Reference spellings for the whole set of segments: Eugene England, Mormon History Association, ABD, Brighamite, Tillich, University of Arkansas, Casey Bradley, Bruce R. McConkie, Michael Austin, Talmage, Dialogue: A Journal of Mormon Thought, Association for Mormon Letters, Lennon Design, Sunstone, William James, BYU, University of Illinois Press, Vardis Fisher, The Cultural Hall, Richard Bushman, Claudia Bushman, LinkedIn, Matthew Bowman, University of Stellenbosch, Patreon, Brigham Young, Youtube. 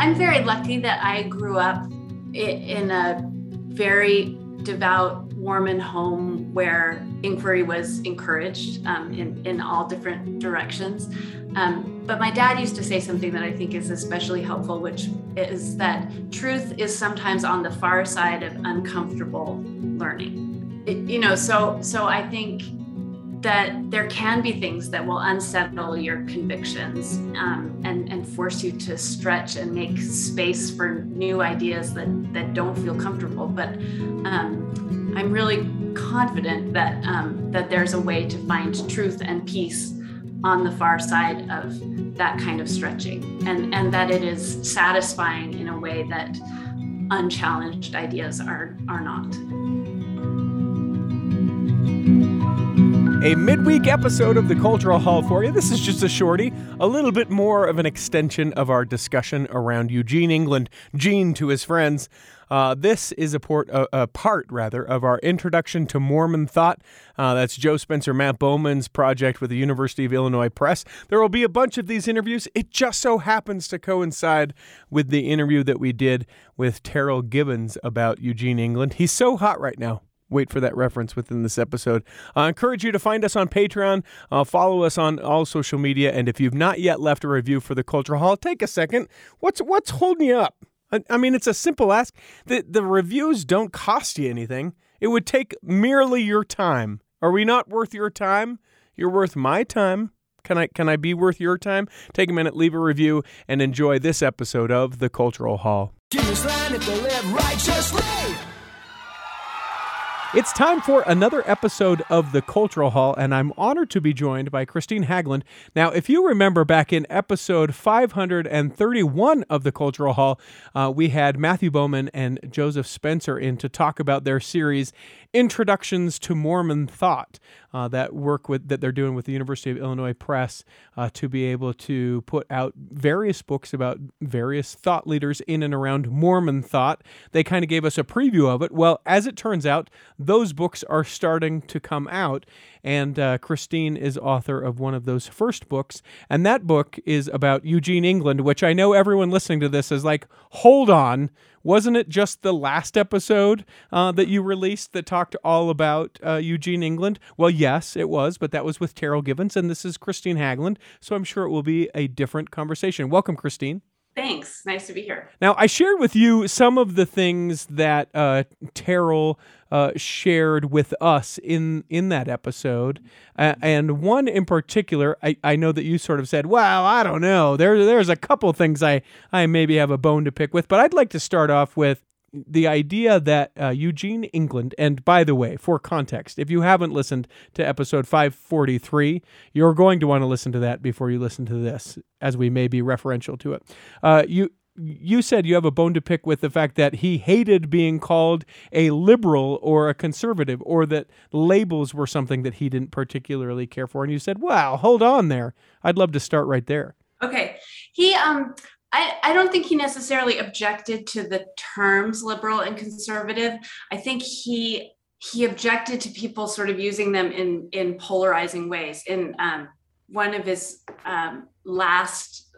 I'm very lucky that I grew up in a very devout Mormon home where inquiry was encouraged in all different directions. But my dad used to say something that I think is especially helpful, which is that truth is sometimes on the far side of uncomfortable learning. So I think that there can be things that will unsettle your convictions and force you to stretch and make space for new ideas that don't feel comfortable. But I'm really confident that that there's a way to find truth and peace on the far side of that kind of stretching, and that it is satisfying in a way that unchallenged ideas are not. A midweek episode of The Cultural Hall for you. This is just a shorty, a little bit more of an extension of our discussion around Eugene England, Gene to his friends. This is a part of our Introduction to Mormon Thought. That's Joe Spencer, Matt Bowman's project with the University of Illinois Press. There will be a bunch of these interviews. It just so happens to coincide with the interview that we did with Terryl Gibbons about Eugene England. He's so hot right now. Wait for that reference within this episode. I encourage you to find us on Patreon, follow us on all social media, and if you've not yet left a review for The Cultural Hall, take a second. What's holding you up? I mean, it's a simple ask. The reviews don't cost you anything. It would take merely your time. Are we not worth your time? You're worth my time. Can I be worth your time? Take a minute, leave a review, and enjoy this episode of The Cultural Hall. Jesus line if they live righteously. It's time for another episode of The Cultural Hall, and I'm honored to be joined by Kristine Haglund. Now, if you remember back in episode 531 of The Cultural Hall, we had Matthew Bowman and Joseph Spencer in to talk about their series, Introductions to Mormon Thought, that work that they're doing with the University of Illinois Press to be able to put out various books about various thought leaders in and around Mormon thought. They kind of gave us a preview of it. Well, as it turns out, those books are starting to come out, and Kristine is author of one of those first books, and that book is about Eugene England, which I know everyone listening to this is like, hold on, wasn't it just the last episode that you released that talked all about Eugene England? Well, yes, it was, but that was with Terryl Gibbons, and this is Kristine Haglund, so I'm sure it will be a different conversation. Welcome, Kristine. Thanks. Nice to be here. Now, I shared with you some of the things that Terryl shared with us in that episode, and one in particular, I know that you sort of said, well, I don't know, there's a couple things I maybe have a bone to pick with, but I'd like to start off with the idea that Eugene England, and by the way, for context, if you haven't listened to episode 543, you're going to want to listen to that before you listen to this, as we may be referential to it. You said you have a bone to pick with the fact that he hated being called a liberal or a conservative, or that labels were something that he didn't particularly care for. And you said, wow, hold on there. I'd love to start right there. Okay. He... I don't think he necessarily objected to the terms liberal and conservative. I think he objected to people sort of using them in polarizing ways. In one of his last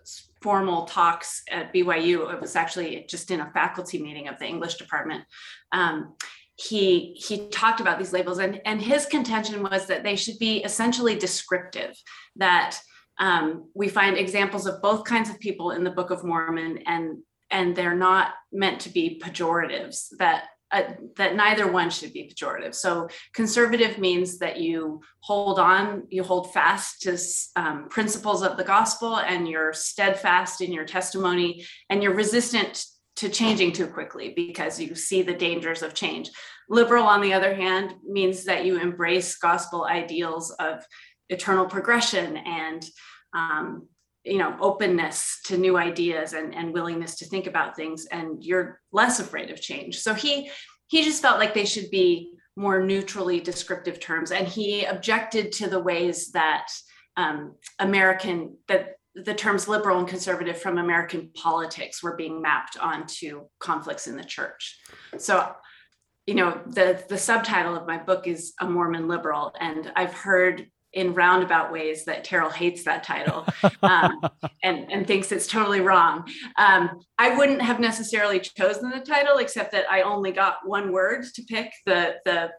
formal talks at BYU, it was actually just in a faculty meeting of the English department, he talked about these labels, and his contention was that they should be essentially descriptive, that we find examples of both kinds of people in the Book of Mormon, and they're not meant to be pejoratives, that neither one should be pejorative. So conservative means that you hold fast to principles of the gospel, and you're steadfast in your testimony, and you're resistant to changing too quickly because you see the dangers of change. Liberal, on the other hand, means that you embrace gospel ideals of eternal progression and, openness to new ideas and willingness to think about things, and you're less afraid of change. So he just felt like they should be more neutrally descriptive terms, and he objected to the ways that the terms liberal and conservative from American politics were being mapped onto conflicts in the church. So, the subtitle of my book is A Mormon Liberal, and I've heard in roundabout ways that Terryl hates that title and thinks it's totally wrong. I wouldn't have necessarily chosen the title, except that I only got one word to pick. The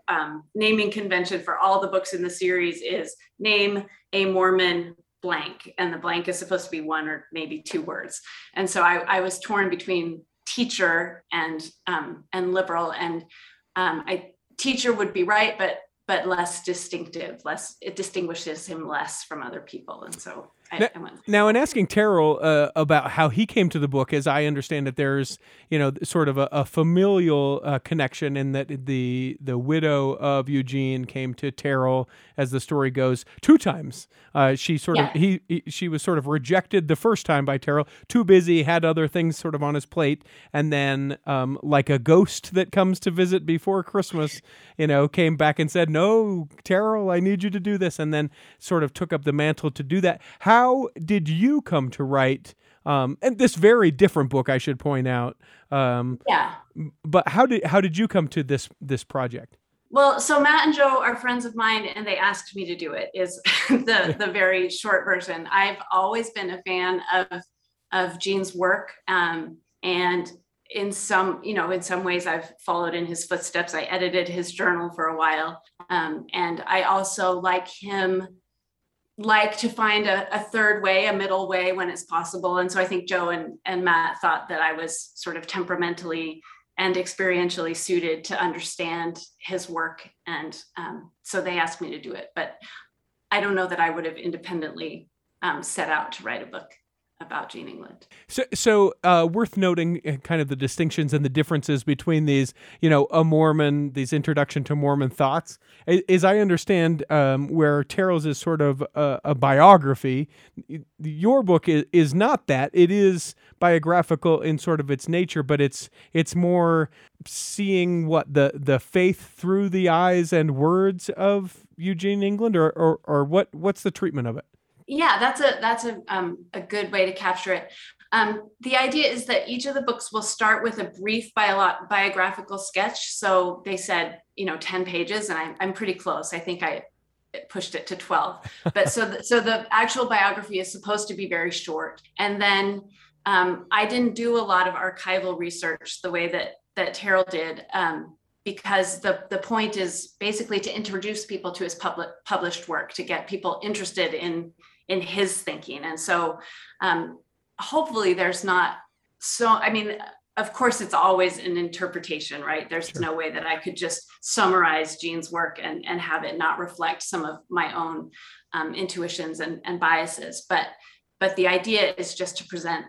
naming convention for all the books in the series is name a Mormon blank, and the blank is supposed to be one or maybe two words. And so I was torn between teacher and liberal, and teacher would be right, but less distinctive, it distinguishes him less from other people. And so I went. Now, in asking Terryl about how he came to the book, as I understand that there's, sort of a familial connection, in that the widow of Eugene came to Terryl, as the story goes, two times. She was sort of rejected the first time by Terryl, too busy, had other things sort of on his plate, and then like a ghost that comes to visit before Christmas, came back and said, "No, Terryl, I need you to do this," and then sort of took up the mantle to do that. How did you come to write and this very different book, I should point out? But how did you come to this project? Well, so Matt and Joe are friends of mine, and they asked me to do it, is the very short version. I've always been a fan of Gene's work, and in some ways I've followed in his footsteps. I edited his journal for a while, and I also, like him, like to find a third way, a middle way when it's possible. And so I think Joe and Matt thought that I was sort of temperamentally and experientially suited to understand his work. And so they asked me to do it, but I don't know that I would have independently set out to write a book about Eugene England. So worth noting kind of the distinctions and the differences between these, a Mormon, these introduction to Mormon thoughts. As I understand, where Terrell's is sort of a biography, your book is not that. It is biographical in sort of its nature, but it's more seeing what the faith through the eyes and words of Eugene England, or what's the treatment of it? Yeah, that's a good way to capture it. The idea is that each of the books will start with a brief biographical sketch. So they said, 10 pages, and I'm pretty close. I think I pushed it to 12. But so the actual biography is supposed to be very short. And then I didn't do a lot of archival research the way that Terryl did, because the point is basically to introduce people to his published work, to get people interested in his thinking. And so hopefully there's not, of course it's always an interpretation, right? There's sure. No way that I could just summarize Gene's work and have it not reflect some of my own intuitions and biases. But the idea is just to present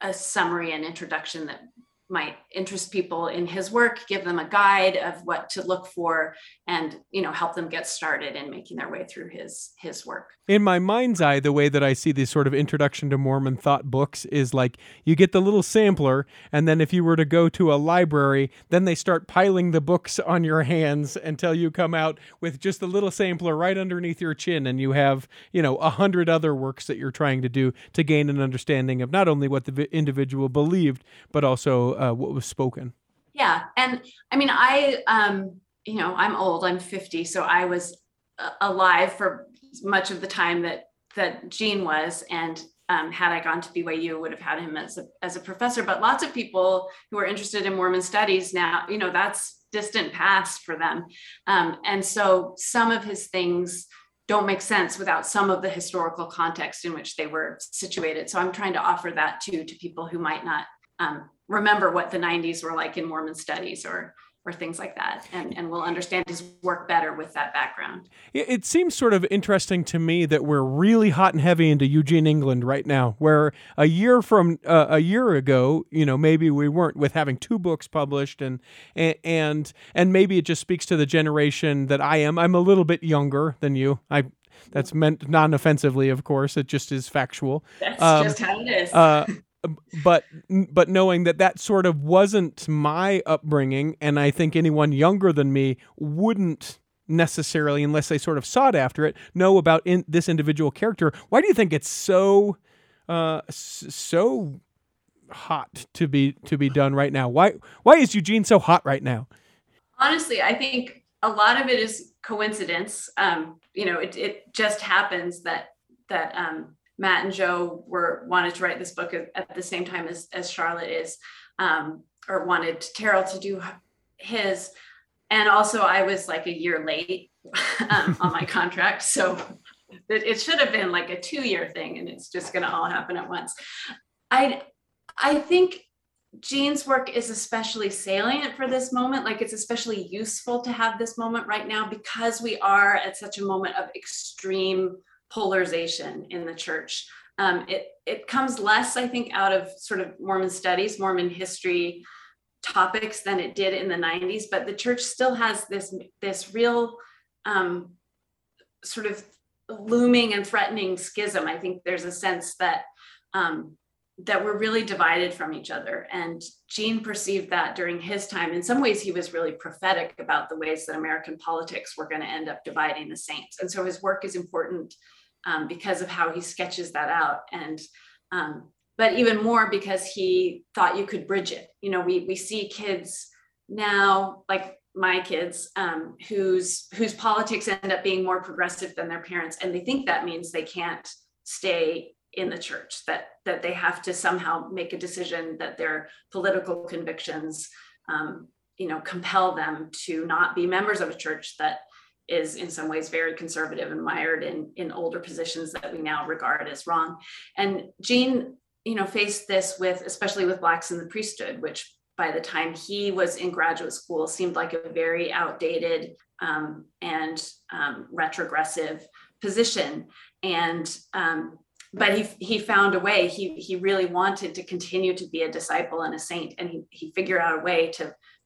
a summary and introduction that might interest people in his work, give them a guide of what to look for, and help them get started in making their way through his work. In my mind's eye, the way that I see these sort of introduction to Mormon thought books is like you get the little sampler, and then if you were to go to a library, then they start piling the books on your hands until you come out with just the little sampler right underneath your chin, and you have 100 other works that you're trying to do to gain an understanding of not only what the individual believed, but also what was spoken. Yeah. And I'm old, I'm 50. So I was alive for much of the time that Gene was. And had I gone to BYU, would have had him as a professor, but lots of people who are interested in Mormon studies now, that's distant past for them. And so some of his things don't make sense without some of the historical context in which they were situated. So I'm trying to offer that to people who might not remember what the 90s were like in Mormon studies or things like that. And we'll understand his work better with that background. It seems sort of interesting to me that we're really hot and heavy into Eugene England right now, where a year ago, maybe we weren't, with having two books published, and maybe it just speaks to the generation that I am. I'm a little bit younger than you. That's meant non-offensively, of course. It just is factual. That's just how it is. But knowing that sort of wasn't my upbringing, and I think anyone younger than me wouldn't necessarily, unless they sort of sought after it, know about this individual character. Why do you think it's so hot to be done right now? Why is Eugene so hot right now? Honestly, I think a lot of it is coincidence. It just happens that Matt and Joe wanted to write this book at the same time as Charlotte is, or wanted Terryl to do his. And also I was like a year late on my contract. So it should have been like a 2-year thing, and it's just going to all happen at once. I think Jean's work is especially salient for this moment. Like, it's especially useful to have this moment right now because we are at such a moment of extreme polarization in the church. It comes less, I think, out of sort of Mormon studies, Mormon history topics than it did in the 90s, but the church still has this real sort of looming and threatening schism. I think there's a sense that we're really divided from each other. And Jean perceived that during his time. In some ways, he was really prophetic about the ways that American politics were going to end up dividing the saints. And so his work is important because of how he sketches that out. And, but even more because he thought you could bridge it. We see kids now, like my kids, whose politics end up being more progressive than their parents. And they think that means they can't stay in the church, that they have to somehow make a decision that their political convictions, compel them to not be members of a church that is in some ways very conservative and mired in older positions that we now regard as wrong. And Jean, faced this especially with Blacks in the priesthood, which by the time he was in graduate school seemed like a very outdated and retrogressive position. And but he found a way. He really wanted to continue to be a disciple and a saint, and he figured out a way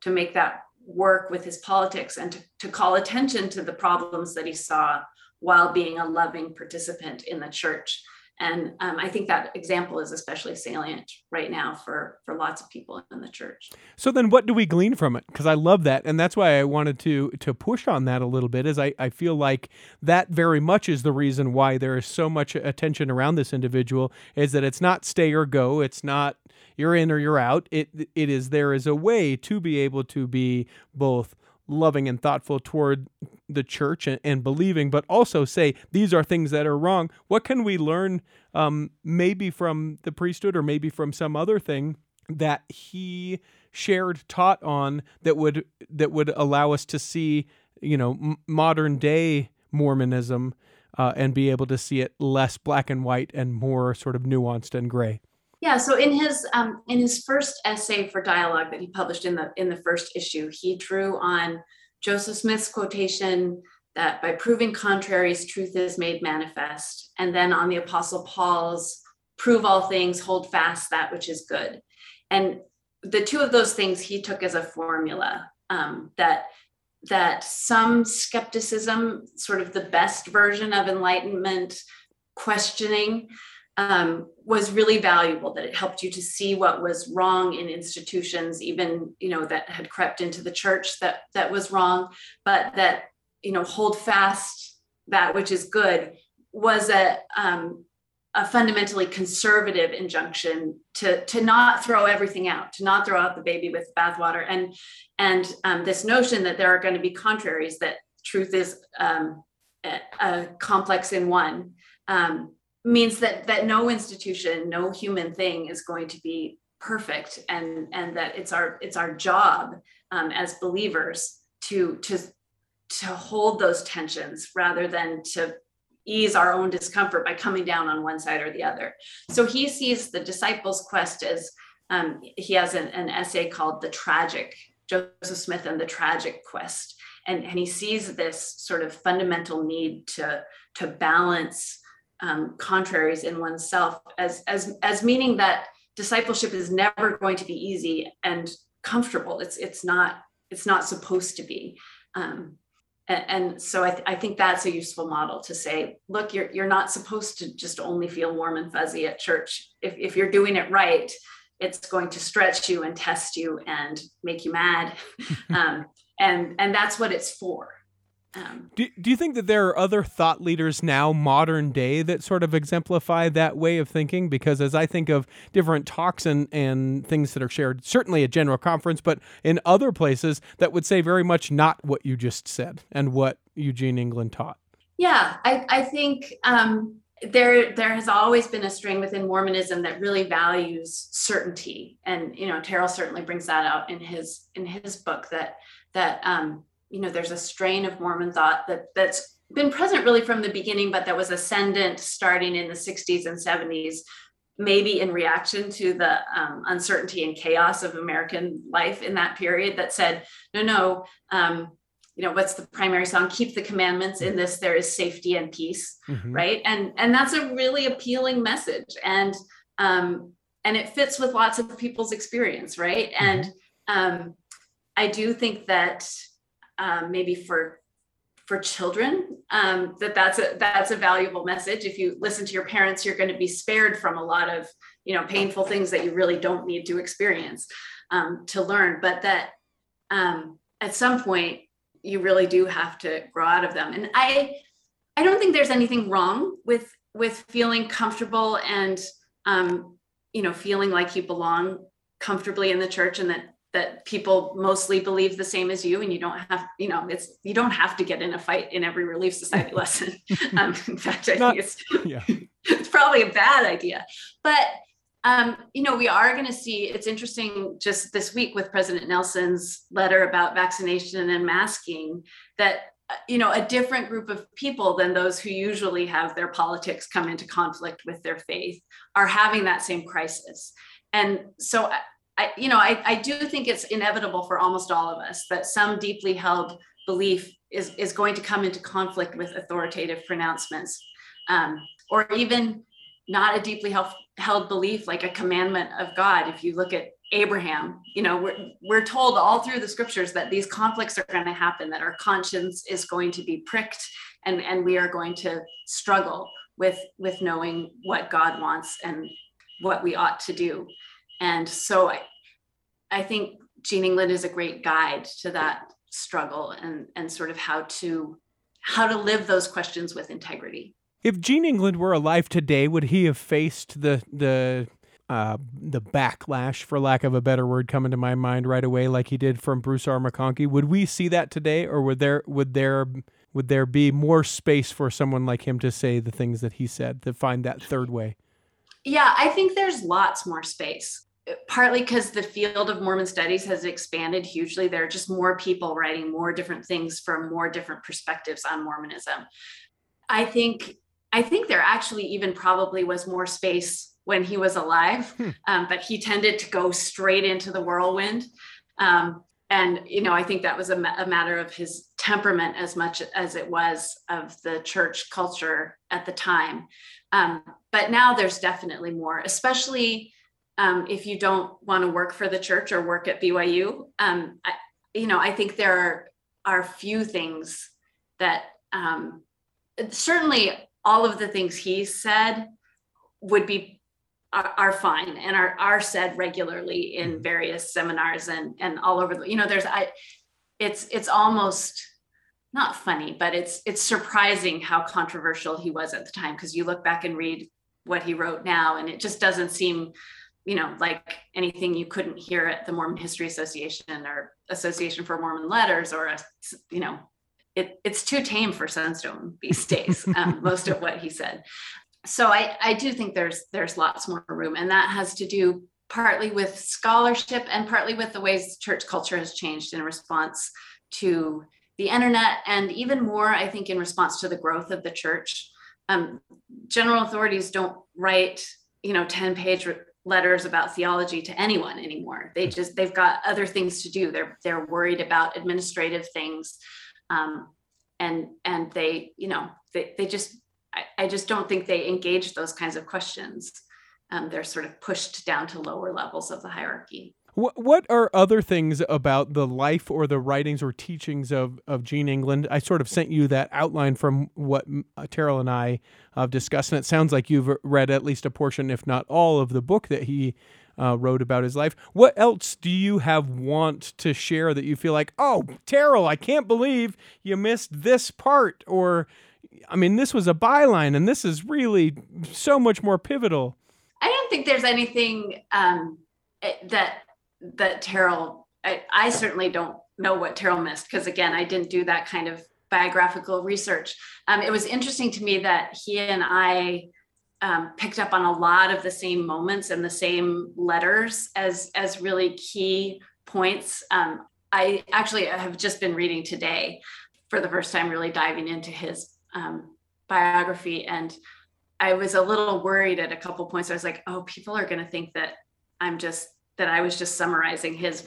to make that work with his politics and to call attention to the problems that he saw while being a loving participant in the church. And I think that example is especially salient right now for lots of people in the church. So then what do we glean from it? Because I love that. And that's why I wanted to push on that a little bit, as I feel like that very much is the reason why there is so much attention around this individual, is that it's not stay or go. It's not you're in or you're out. It is, there is a way to be able to be both loving and thoughtful toward the church and believing, but also say, these are things that are wrong. What can we learn maybe from the priesthood, or maybe from some other thing that he shared, taught on, that would allow us to see, modern day Mormonism and be able to see it less black and white and more sort of nuanced and gray? Yeah. So in his first essay for Dialogue that he published in the first issue, he drew on Joseph Smith's quotation that by proving contraries, truth is made manifest, and then on the Apostle Paul's prove all things, hold fast that which is good. And the two of those things he took as a formula, that some skepticism, sort of the best version of enlightenment questioning, was really valuable, that it helped you to see what was wrong in institutions, even, that had crept into the church that was wrong, but that, hold fast that which is good was a fundamentally conservative injunction to not throw everything out, to not throw out the baby with the bathwater. And this notion that there are going to be contraries, that truth is a complex in one, means that no institution, no human thing is going to be perfect, and that it's our job as believers to hold those tensions rather than to ease our own discomfort by coming down on one side or the other. So he sees the disciples' quest as he has an essay called "The Tragic," Joseph Smith and the Tragic Quest, and he sees this sort of fundamental need to balance contraries in oneself as meaning that discipleship is never going to be easy and comfortable. It's not supposed to be. So I think that's a useful model to say, look, you're not supposed to just only feel warm and fuzzy at church. If you're doing it right, it's going to stretch you and test you and make you mad. And that's what it's for. Do you think that there are other thought leaders now, modern day, that sort of exemplify that way of thinking? Because as I think of different talks and things that are shared, certainly at General Conference, but in other places that would say very much not what you just said and what Eugene England taught. Yeah, I think there has always been a string within Mormonism that really values certainty. And, you know, Terryl certainly brings that out in his book that you know, there's a strain of Mormon thought that's been present really from the beginning, but that was ascendant starting in the 60s and 70s, maybe in reaction to the uncertainty and chaos of American life in that period, that said, you know, what's the primary song? Keep the commandments. In this, there is safety and peace, mm-hmm. right? And that's a really appealing message. And it fits with lots of people's experience, right? Mm-hmm. And I do think that maybe for children, that's a valuable message. If you listen to your parents, you're going to be spared from a lot of, you know, painful things that you really don't need to experience, to learn, but that, at some point you really do have to grow out of them. And I don't think there's anything wrong with feeling comfortable and, you know, feeling like you belong comfortably in the church, and that people mostly believe the same as you, and you don't have, you know, you don't have to get in a fight in every Relief Society lesson. In fact, I think it's probably a bad idea, but, you know, we are going to see, it's interesting just this week with President Nelson's letter about vaccination and masking that, you know, a different group of people than those who usually have their politics come into conflict with their faith are having that same crisis. And so I do think it's inevitable for almost all of us that some deeply held belief is going to come into conflict with authoritative pronouncements, or even not a deeply held belief like a commandment of God. If you look at Abraham, you know, we're told all through the scriptures that these conflicts are going to happen, that our conscience is going to be pricked, and we are going to struggle with knowing what God wants and what we ought to do. And so I think Eugene England is a great guide to that struggle and sort of how to live those questions with integrity. If Eugene England were alive today, would he have faced the backlash, for lack of a better word, coming to my mind right away, like he did from Bruce R. McConkie? Would we see that today, or would there be more space for someone like him to say the things that he said, to find that third way? Yeah, I think there's lots more space, partly because the field of Mormon studies has expanded hugely. There are just more people writing more different things from more different perspectives on Mormonism. I think there actually even probably was more space when he was alive, but he tended to go straight into the whirlwind. And, you know, I think that was a matter of his temperament as much as it was of the church culture at the time. But now there's definitely more, especially if you don't want to work for the church or work at BYU. I think there are few things that certainly all of the things he said would be are fine and are said regularly in various seminars and all over the, you know, it's almost not funny, but it's surprising how controversial he was at the time, because you look back and read what he wrote now, and it just doesn't seem, you know, like anything you couldn't hear at the Mormon History Association or Association for Mormon Letters, or you know, it's too tame for Sunstone these days. Most of what he said. So I do think there's lots more room, and that has to do partly with scholarship and partly with the ways church culture has changed in response to the internet, and even more, I think, in response to the growth of the church. General authorities don't write, you know, 10-page letters about theology to anyone anymore. They've got other things to do. They're worried about administrative things, and they, you know, they just, I just don't think they engage those kinds of questions. They're sort of pushed down to lower levels of the hierarchy. What are other things about the life or the writings or teachings of Eugene England? I sort of sent you that outline from what Terryl and I have discussed, and it sounds like you've read at least a portion, if not all, of the book that he wrote about his life. What else do you have want to share that you feel like, oh, Terryl, I can't believe you missed this part, or, I mean, this was a byline and this is really so much more pivotal? I don't think there's anything that Terryl, I certainly don't know what Terryl missed, because again, I didn't do that kind of biographical research. It was interesting to me that he and I picked up on a lot of the same moments and the same letters as really key points. I actually have just been reading today for the first time, really diving into his biography. And I was a little worried at a couple points. I was like, oh, people are going to think that I was just summarizing his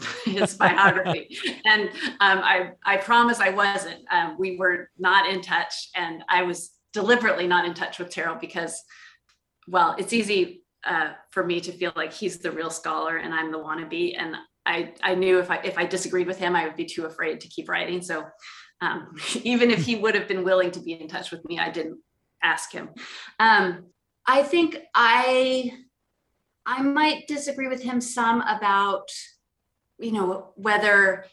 biography. And I promise I wasn't. We were not in touch, and I was deliberately not in touch with Terryl because, well, it's easy for me to feel like he's the real scholar and I'm the wannabe. And I knew if I disagreed with him, I would be too afraid to keep writing. So even if he would have been willing to be in touch with me, I didn't ask him. I think I might disagree with him some about, whether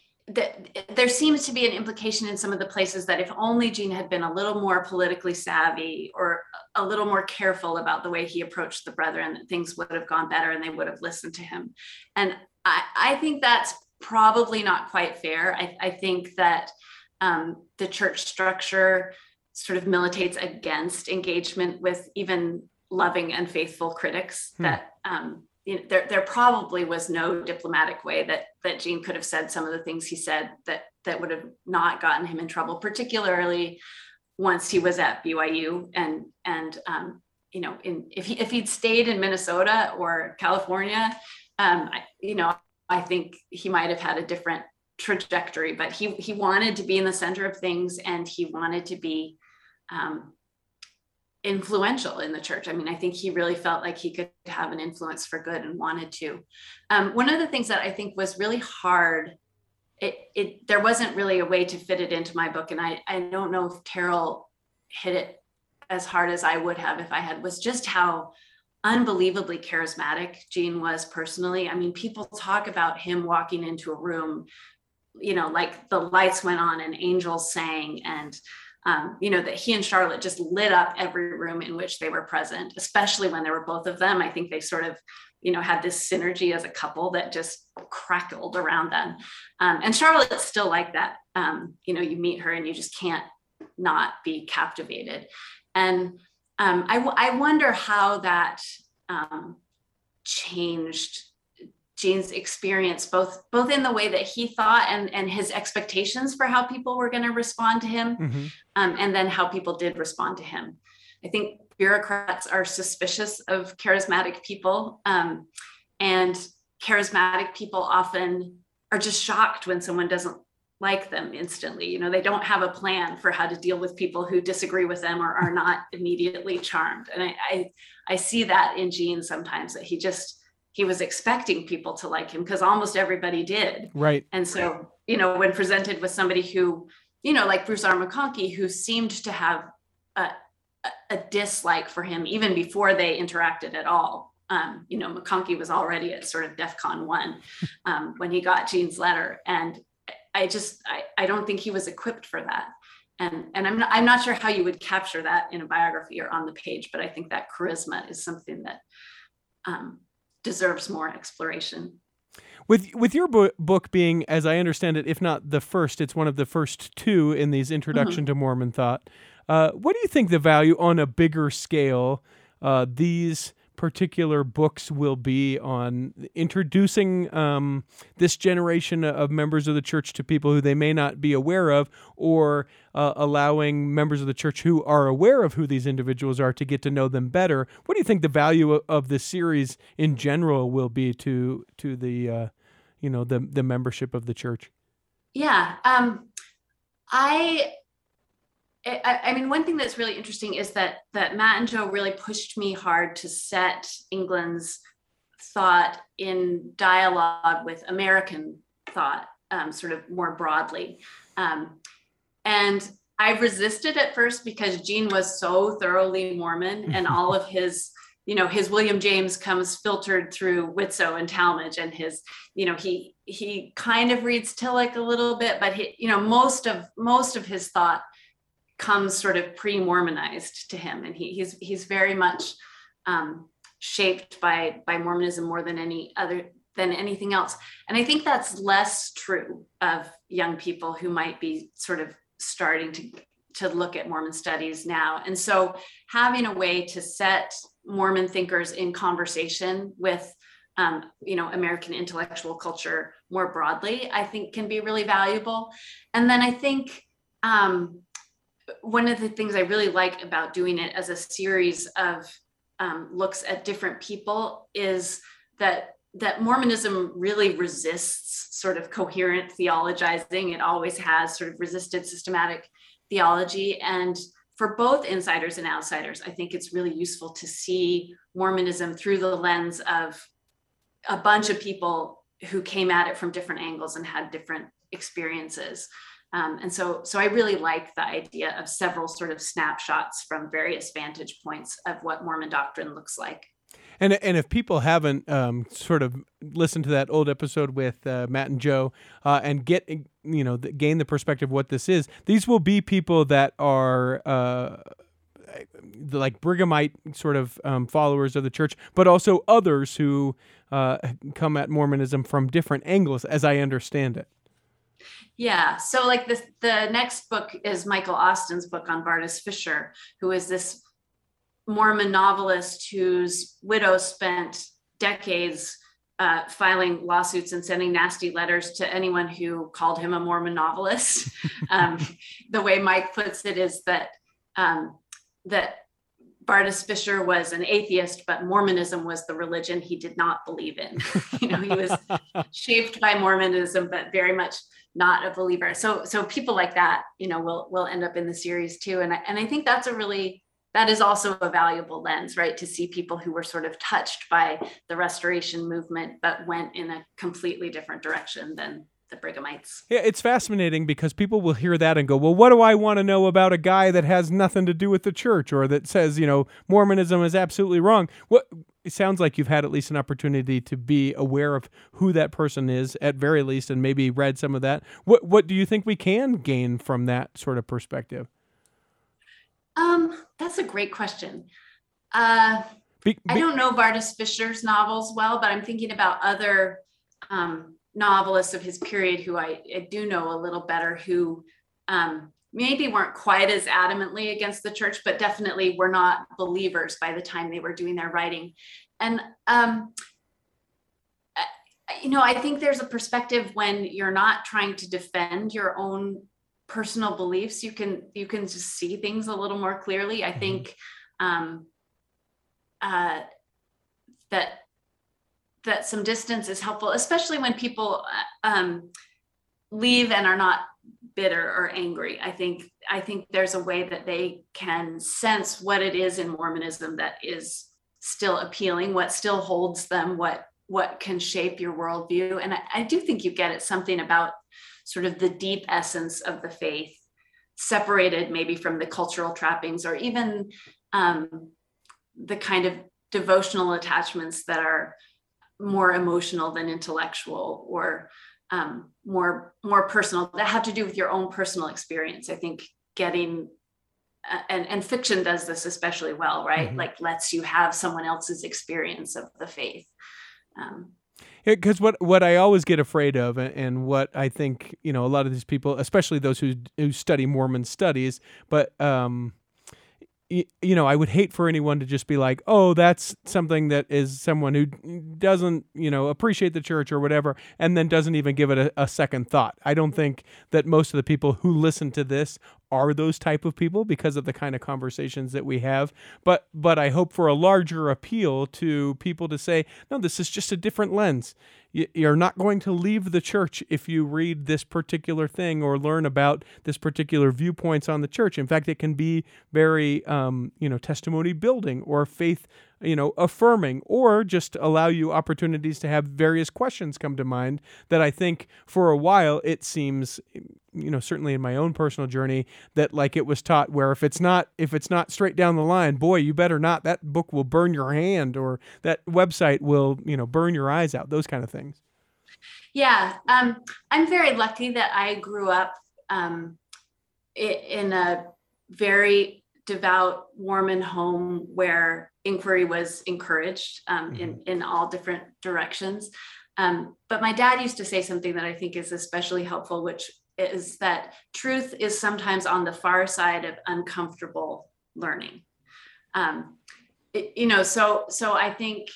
there seems to be an implication in some of the places that if only Gene had been a little more politically savvy or a little more careful about the way he approached the Brethren, that things would have gone better and they would have listened to him. And I think that's probably not quite fair. I think that the church structure sort of militates against engagement with even loving and faithful critics. That there probably was no diplomatic way that Gene could have said some of the things he said that would have not gotten him in trouble, particularly once he was at BYU and if he'd stayed in Minnesota or California, I think he might have had a different trajectory. But he wanted to be in the center of things, and he wanted to be influential in the church. I mean, I think he really felt like he could have an influence for good and wanted to. One of the things that I think was really hard, there wasn't really a way to fit it into my book, and I don't know if Terryl hit it as hard as I would have if I had, was just how unbelievably charismatic Gene was personally. I mean, people talk about him walking into a room, like the lights went on and angels sang, and that he and Charlotte just lit up every room in which they were present, especially when there were both of them. I think they sort of, had this synergy as a couple that just crackled around them. And Charlotte's still like that. You meet her and you just can't not be captivated. And I wonder how that changed Gene's experience, both in the way that he thought and his expectations for how people were going to respond to him, and then how people did respond to him. I think bureaucrats are suspicious of charismatic people, and charismatic people often are just shocked when someone doesn't like them instantly. They don't have a plan for how to deal with people who disagree with them or are not immediately charmed. And I see that in Gene sometimes, that he was expecting people to like him because almost everybody did. Right. And so, when presented with somebody who, like Bruce R. McConkie, who seemed to have a dislike for him even before they interacted at all. McConkie was already at sort of DEFCON 1 when he got Gene's letter. And I don't think he was equipped for that. And I'm not sure how you would capture that in a biography or on the page, but I think that charisma is something that, deserves more exploration. With your book being, as I understand it, if not the first, it's one of the first two in these Introduction to Mormon Thought. What do you think the value on a bigger scale these particular books will be on introducing this generation of members of the church to people who they may not be aware of, or allowing members of the church who are aware of who these individuals are to get to know them better? What do you think the value of the series in general will be to the the membership of the church? Yeah, I mean, one thing that's really interesting is that Matt and Joe really pushed me hard to set England's thought in dialogue with American thought, sort of more broadly. And I resisted at first because Gene was so thoroughly Mormon, and all of his you know, his William James comes filtered through Witso and Talmage, and his, you know, he kind of reads Tillich a little bit, but he, you know, most of his thought comes sort of pre-Mormonized to him, and he's very much shaped by Mormonism more than anything else. And I think that's less true of young people who might be sort of starting to look at Mormon studies now. And so having a way to set Mormon thinkers in conversation with, you know, American intellectual culture more broadly, I think can be really valuable. And then I think one of the things I really like about doing it as a series of looks at different people is that Mormonism really resists sort of coherent theologizing. It always has sort of resisted systematic theology. And for both insiders and outsiders, I think it's really useful to see Mormonism through the lens of a bunch of people who came at it from different angles and had different experiences. And so I really like the idea of several sort of snapshots from various vantage points of what Mormon doctrine looks like. And if people haven't sort of listened to that old episode with Matt and Joe and get, you know, gain the perspective of what this is, these will be people that are like Brighamite sort of followers of the church, but also others who come at Mormonism from different angles, as I understand it. Yeah. So like the next book is Michael Austin's book on Vardis Fisher, who is this Mormon novelist whose widow spent decades filing lawsuits and sending nasty letters to anyone who called him a Mormon novelist. The way Mike puts it is that that Vardis Fisher was an atheist, but Mormonism was the religion he did not believe in. You know, he was shaped by Mormonism, but very much not a believer. So people like that, you know, will end up in the series too. And I think that's that is also a valuable lens, right? To see people who were sort of touched by the Restoration movement, but went in a completely different direction than the Brighamites. Yeah, it's fascinating because people will hear that and go, well, what do I want to know about a guy that has nothing to do with the church or that says, you know, Mormonism is absolutely wrong? It sounds like you've had at least an opportunity to be aware of who that person is, at very least, and maybe read some of that. What do you think we can gain from that sort of perspective? That's a great question. I don't know Vardis Fisher's novels well, but I'm thinking about other novelists of his period who I do know a little better, who maybe weren't quite as adamantly against the church, but definitely were not believers by the time they were doing their writing. And, you know, I think there's a perspective when you're not trying to defend your own personal beliefs, you can just see things a little more clearly. I think that some distance is helpful, especially when people leave and are not bitter or angry. I think there's a way that they can sense what it is in Mormonism that is still appealing, what still holds them, what can shape your worldview. And I do think you get at something about sort of the deep essence of the faith, separated maybe from the cultural trappings or even the kind of devotional attachments that are more emotional than intellectual, or more personal, that have to do with your own personal experience. I think getting, and fiction does this especially well, right? Mm-hmm. Like lets you have someone else's experience of the faith. Because what I always get afraid of, and what I think, you know, a lot of these people, especially those who study Mormon studies, but you know, I would hate for anyone to just be like, oh, that's something that is someone who doesn't, you know, appreciate the church or whatever, and then doesn't even give it a second thought. I don't think that most of the people who listen to this are those type of people because of the kind of conversations that we have. But I hope for a larger appeal to people to say, no, this is just a different lens. You're not going to leave the church if you read this particular thing or learn about this particular viewpoints on the church. In fact, it can be very, testimony building or faith affirming, or just allow you opportunities to have various questions come to mind that I think for a while it seems, certainly in my own personal journey, that like it was taught where if it's not straight down the line, boy, you better not, that book will burn your hand or that website will, burn your eyes out, those kind of things. Yeah. I'm very lucky that I grew up in a very devout Mormon home where inquiry was encouraged in all different directions. But my dad used to say something that I think is especially helpful, which is that truth is sometimes on the far side of uncomfortable learning. So I think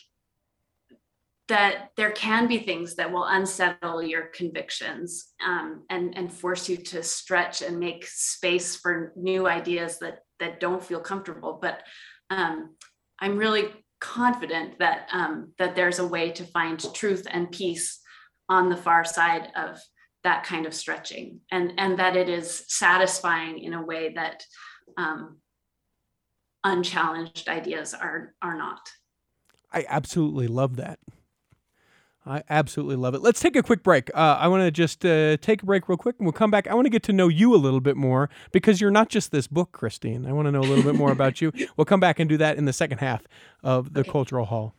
that there can be things that will unsettle your convictions and force you to stretch and make space for new ideas that don't feel comfortable. But I'm really confident that there's a way to find truth and peace on the far side of that kind of stretching, and that it is satisfying in a way that unchallenged ideas are not. I absolutely love that. I absolutely love it. Let's take a quick break. I want to just take a break real quick, and we'll come back. I want to get to know you a little bit more, because you're not just this book, Kristine. I want to know a little bit more about you. We'll come back and do that in the second half of The Cultural Hall.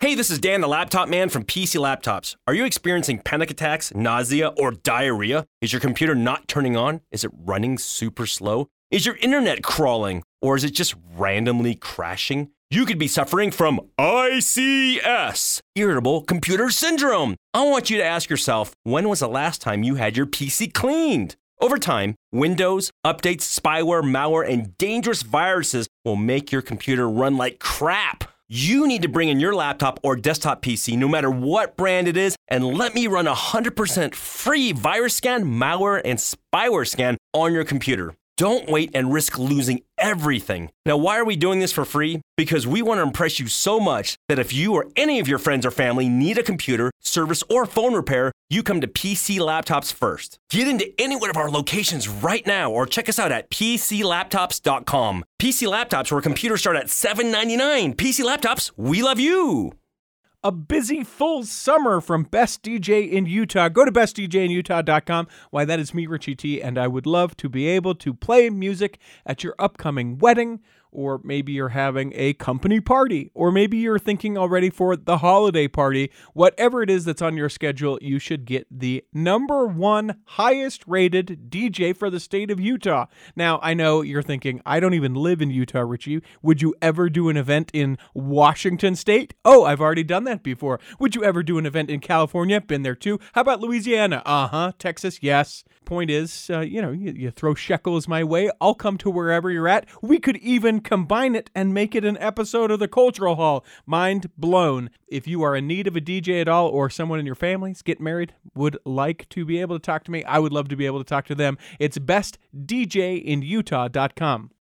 Hey, this is Dan, the Laptop Man from PC Laptops. Are you experiencing panic attacks, nausea, or diarrhea? Is your computer not turning on? Is it running super slow? Is your internet crawling? Or is it just randomly crashing? You could be suffering from ICS, Irritable Computer Syndrome. I want you to ask yourself, when was the last time you had your PC cleaned? Over time, Windows, updates, spyware, malware, and dangerous viruses will make your computer run like crap. You need to bring in your laptop or desktop PC, no matter what brand it is, and let me run a 100% free virus scan, malware, and spyware scan on your computer. Don't wait and risk losing everything. Now, why are we doing this for free? Because we want to impress you so much that if you or any of your friends or family need a computer, service, or phone repair, you come to PC Laptops first. Get into any one of our locations right now or check us out at PCLaptops.com. PC Laptops, where computers start at $7.99. PC Laptops, we love you. A busy full summer from Best DJ in Utah. Go to bestdjinutah.com. Why, that is me, Richie T, and I would love to be able to play music at your upcoming wedding, or maybe you're having a company party, or maybe you're thinking already for the holiday party. Whatever it is that's on your schedule, you should get the #1 highest rated DJ for the state of Utah. Now, I know you're thinking, I don't even live in Utah, Richie. Would you ever do an event in Washington State? Oh, I've already done that before. Would you ever do an event in California? Been there too. How about Louisiana? Texas? Yes. Point is, you throw shekels my way, I'll come to wherever you're at. We could even combine it and make it an episode of The Cultural Hall. Mind blown. If you are in need of a DJ at all, or someone in your family's get married would like to be able to talk to me, I would love to be able to talk to them. It's bestdjinutah.com.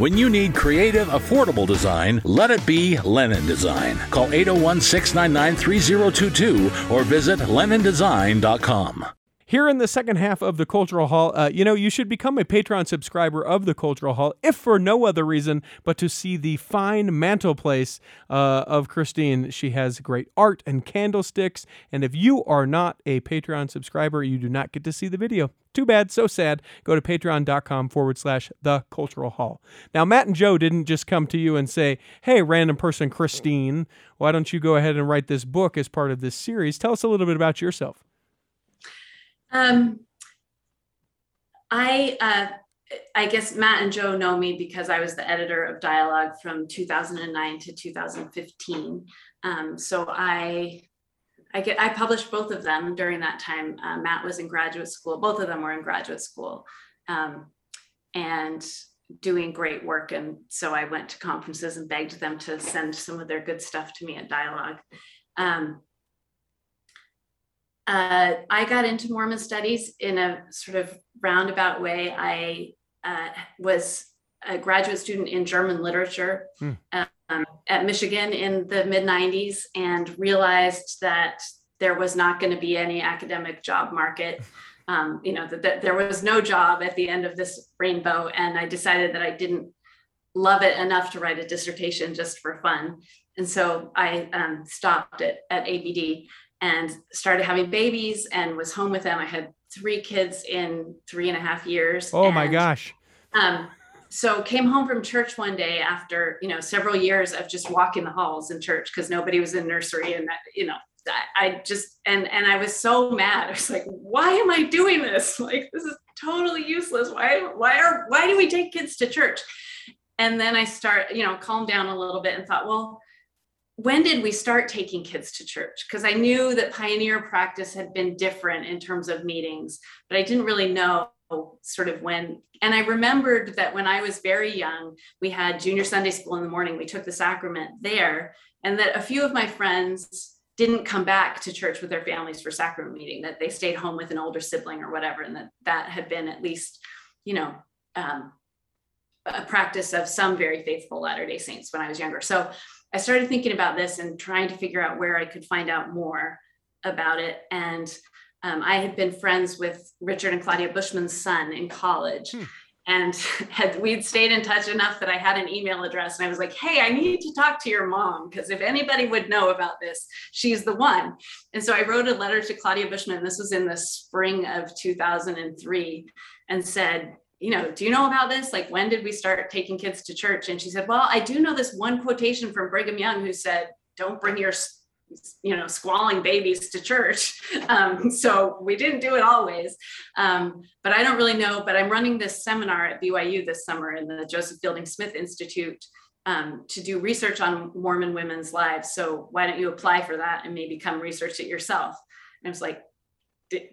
When you need creative, affordable design, let it be Lennon Design. Call 801-699-3022 or visit LennonDesign.com. Here in the second half of The Cultural Hall, you should become a Patreon subscriber of The Cultural Hall, if for no other reason but to see the fine mantelpiece of Kristine. She has great art and candlesticks, and if you are not a Patreon subscriber, you do not get to see the video. Too bad, so sad. Go to patreon.com/theculturalhall. Now, Matt and Joe didn't just come to you and say, hey, random person Kristine, why don't you go ahead and write this book as part of this series? Tell us a little bit about yourself. I guess Matt and Joe know me because I was the editor of Dialogue from 2009 to 2015. So I published both of them during that time. Matt was in graduate school. Both of them were in graduate school. And doing great work. And so I went to conferences and begged them to send some of their good stuff to me at Dialogue. I got into Mormon studies in a sort of roundabout way. I was a graduate student in German literature at Michigan in the mid-90s and realized that there was not going to be any academic job market. That there was no job at the end of this rainbow. And I decided that I didn't love it enough to write a dissertation just for fun. And so I stopped it at ABD and started having babies and was home with them. I had 3 kids in 3.5 years. Oh, my gosh. So came home from church one day after, several years of just walking the halls in church because nobody was in nursery and that, I just, and I was so mad. I was like, why am I doing this? Like, this is totally useless. Why do we take kids to church? And then I start, calmed down a little bit and thought, well, when did we start taking kids to church? Because I knew that pioneer practice had been different in terms of meetings, but I didn't really know sort of when. And I remembered that when I was very young, we had junior Sunday school in the morning. We took the sacrament there, and that a few of my friends didn't come back to church with their families for sacrament meeting, that they stayed home with an older sibling or whatever. And that had been at least, a practice of some very faithful Latter-day Saints when I was younger. So I started thinking about this and trying to figure out where I could find out more about it. And I had been friends with Richard and Claudia Bushman's son in college. And we'd stayed in touch enough that I had an email address, and I was like, hey, I need to talk to your mom, because if anybody would know about this, she's the one. And so I wrote a letter to Claudia Bushman, this was in the spring of 2003, and said, do you know about this? Like, when did we start taking kids to church? And she said, well, I do know this one quotation from Brigham Young who said, don't bring your squalling babies to church. So we didn't do it always. But I don't really know, but I'm running this seminar at BYU this summer in the Joseph Fielding Smith Institute to do research on Mormon women's lives. So why don't you apply for that and maybe come research it yourself? And I was like,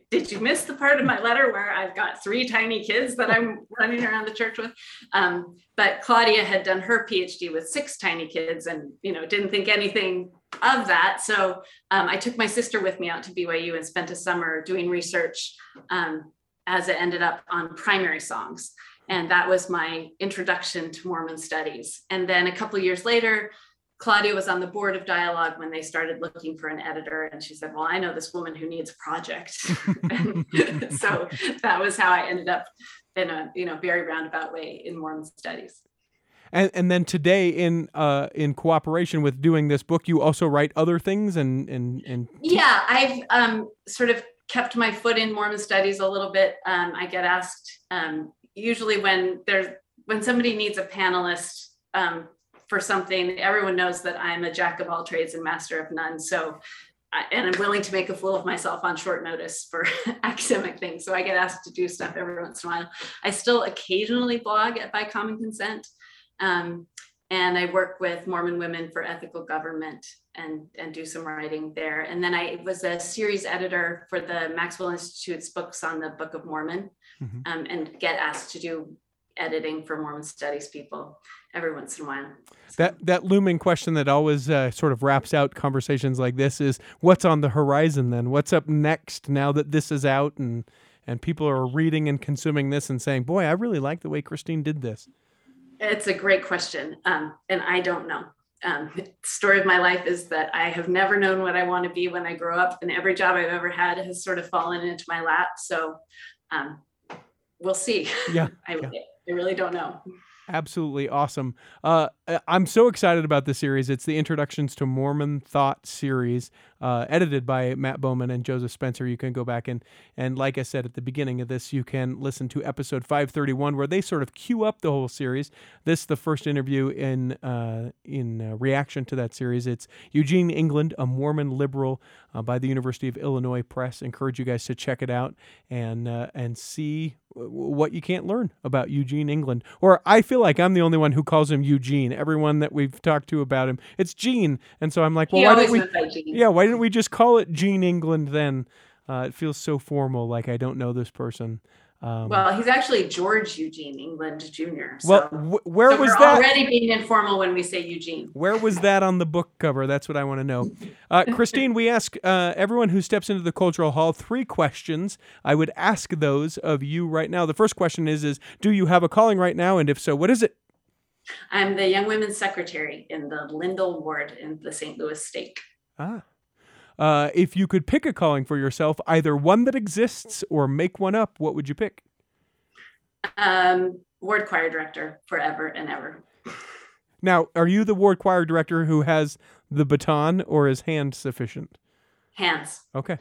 did you miss the part of my letter where I've got 3 tiny kids that I'm running around the church with? But Claudia had done her PhD with 6 tiny kids and, didn't think anything of that. So I took my sister with me out to BYU and spent a summer doing research as it ended up on primary songs. And that was my introduction to Mormon studies. And then a couple of years later, Claudia was on the board of Dialogue when they started looking for an editor. And she said, well, I know this woman who needs a project. So that was how I ended up in a, very roundabout way in Mormon studies. And then today, in cooperation with doing this book, you also write other things and yeah, I've sort of kept my foot in Mormon studies a little bit. I get asked usually when somebody needs a panelist for something. Everyone knows that I'm a jack of all trades and master of none. So, and I'm willing to make a fool of myself on short notice for academic things. So I get asked to do stuff every once in a while. I still occasionally blog at By Common Consent. And I work with Mormon Women for Ethical Government and do some writing there. And then I was a series editor for the Maxwell Institute's books on the Book of Mormon, and get asked to do editing for Mormon studies people every once in a while. So. That looming question that always sort of wraps out conversations like this is, what's on the horizon then? What's up next now that this is out and people are reading and consuming this and saying, boy, I really like the way Kristine did this? It's a great question. And I don't know. The story of my life is that I have never known what I want to be when I grow up, and every job I've ever had has sort of fallen into my lap. So we'll see. Yeah, I really don't know. Absolutely awesome. I'm so excited about this series. It's the Introductions to Mormon Thought series, edited by Matt Bowman and Joseph Spencer. You can go back and like I said at the beginning of this, you can listen to episode 531 where they sort of queue up the whole series. This is the first interview in reaction to that series. It's Eugene England, a Mormon liberal by the University of Illinois Press. Encourage you guys to check it out and see what you can't learn about Eugene England. Or I feel like I'm the only one who calls him Eugene. Everyone that we've talked to about him, it's Gene. And so I'm like, well, why didn't we just call it Gene England then? It feels so formal, like I don't know this person. Well, he's actually George Eugene England Jr. So, well, where so was we're that? Already being informal when we say Eugene. Where was that on the book cover? That's what I want to know. Kristine, we ask everyone who steps into the Cultural Hall 3 questions. I would ask those of you right now. The first question is do you have a calling right now? And if so, what is it? I'm the Young Women's Secretary in the Lindell Ward in the St. Louis Stake. Ah. If you could pick a calling for yourself, either one that exists or make one up, what would you pick? Ward choir director forever and ever. Now, are you the ward choir director who has the baton or is hand sufficient? Hands. Okay.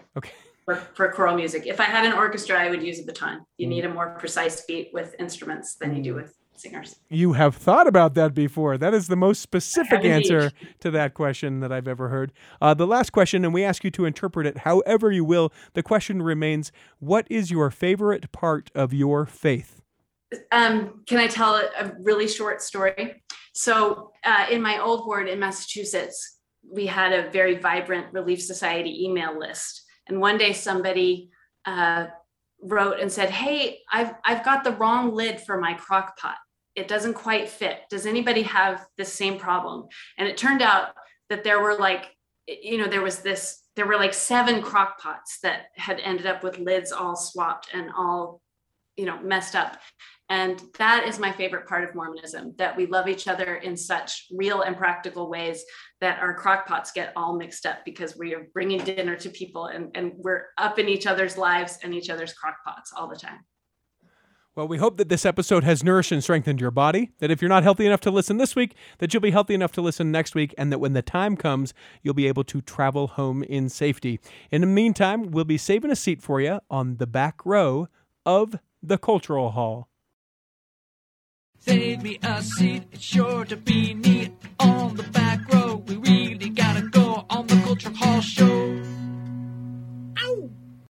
For choral music. If I had an orchestra, I would use a baton. You need a more precise beat with instruments than you do with singers. You have thought about that before. That is the most specific answer to that question that I've ever heard. The last question, and we ask you to interpret it however you will. The question remains, what is your favorite part of your faith? Can I tell a really short story? So in my old ward in Massachusetts, we had a very vibrant Relief Society email list. And one day somebody wrote and said, hey, I've got the wrong lid for my crock pot. It doesn't quite fit. Does anybody have the same problem? And it turned out that there were like 7 crock pots that had ended up with lids all swapped and all, messed up. And that is my favorite part of Mormonism, that we love each other in such real and practical ways that our crock pots get all mixed up because we are bringing dinner to people and we're up in each other's lives and each other's crock pots all the time. Well, we hope that this episode has nourished and strengthened your body, that if you're not healthy enough to listen this week, that you'll be healthy enough to listen next week, and that when the time comes, you'll be able to travel home in safety. In the meantime, we'll be saving a seat for you on the back row of the Cultural Hall. Save me a seat, it's sure to be neat on the back row.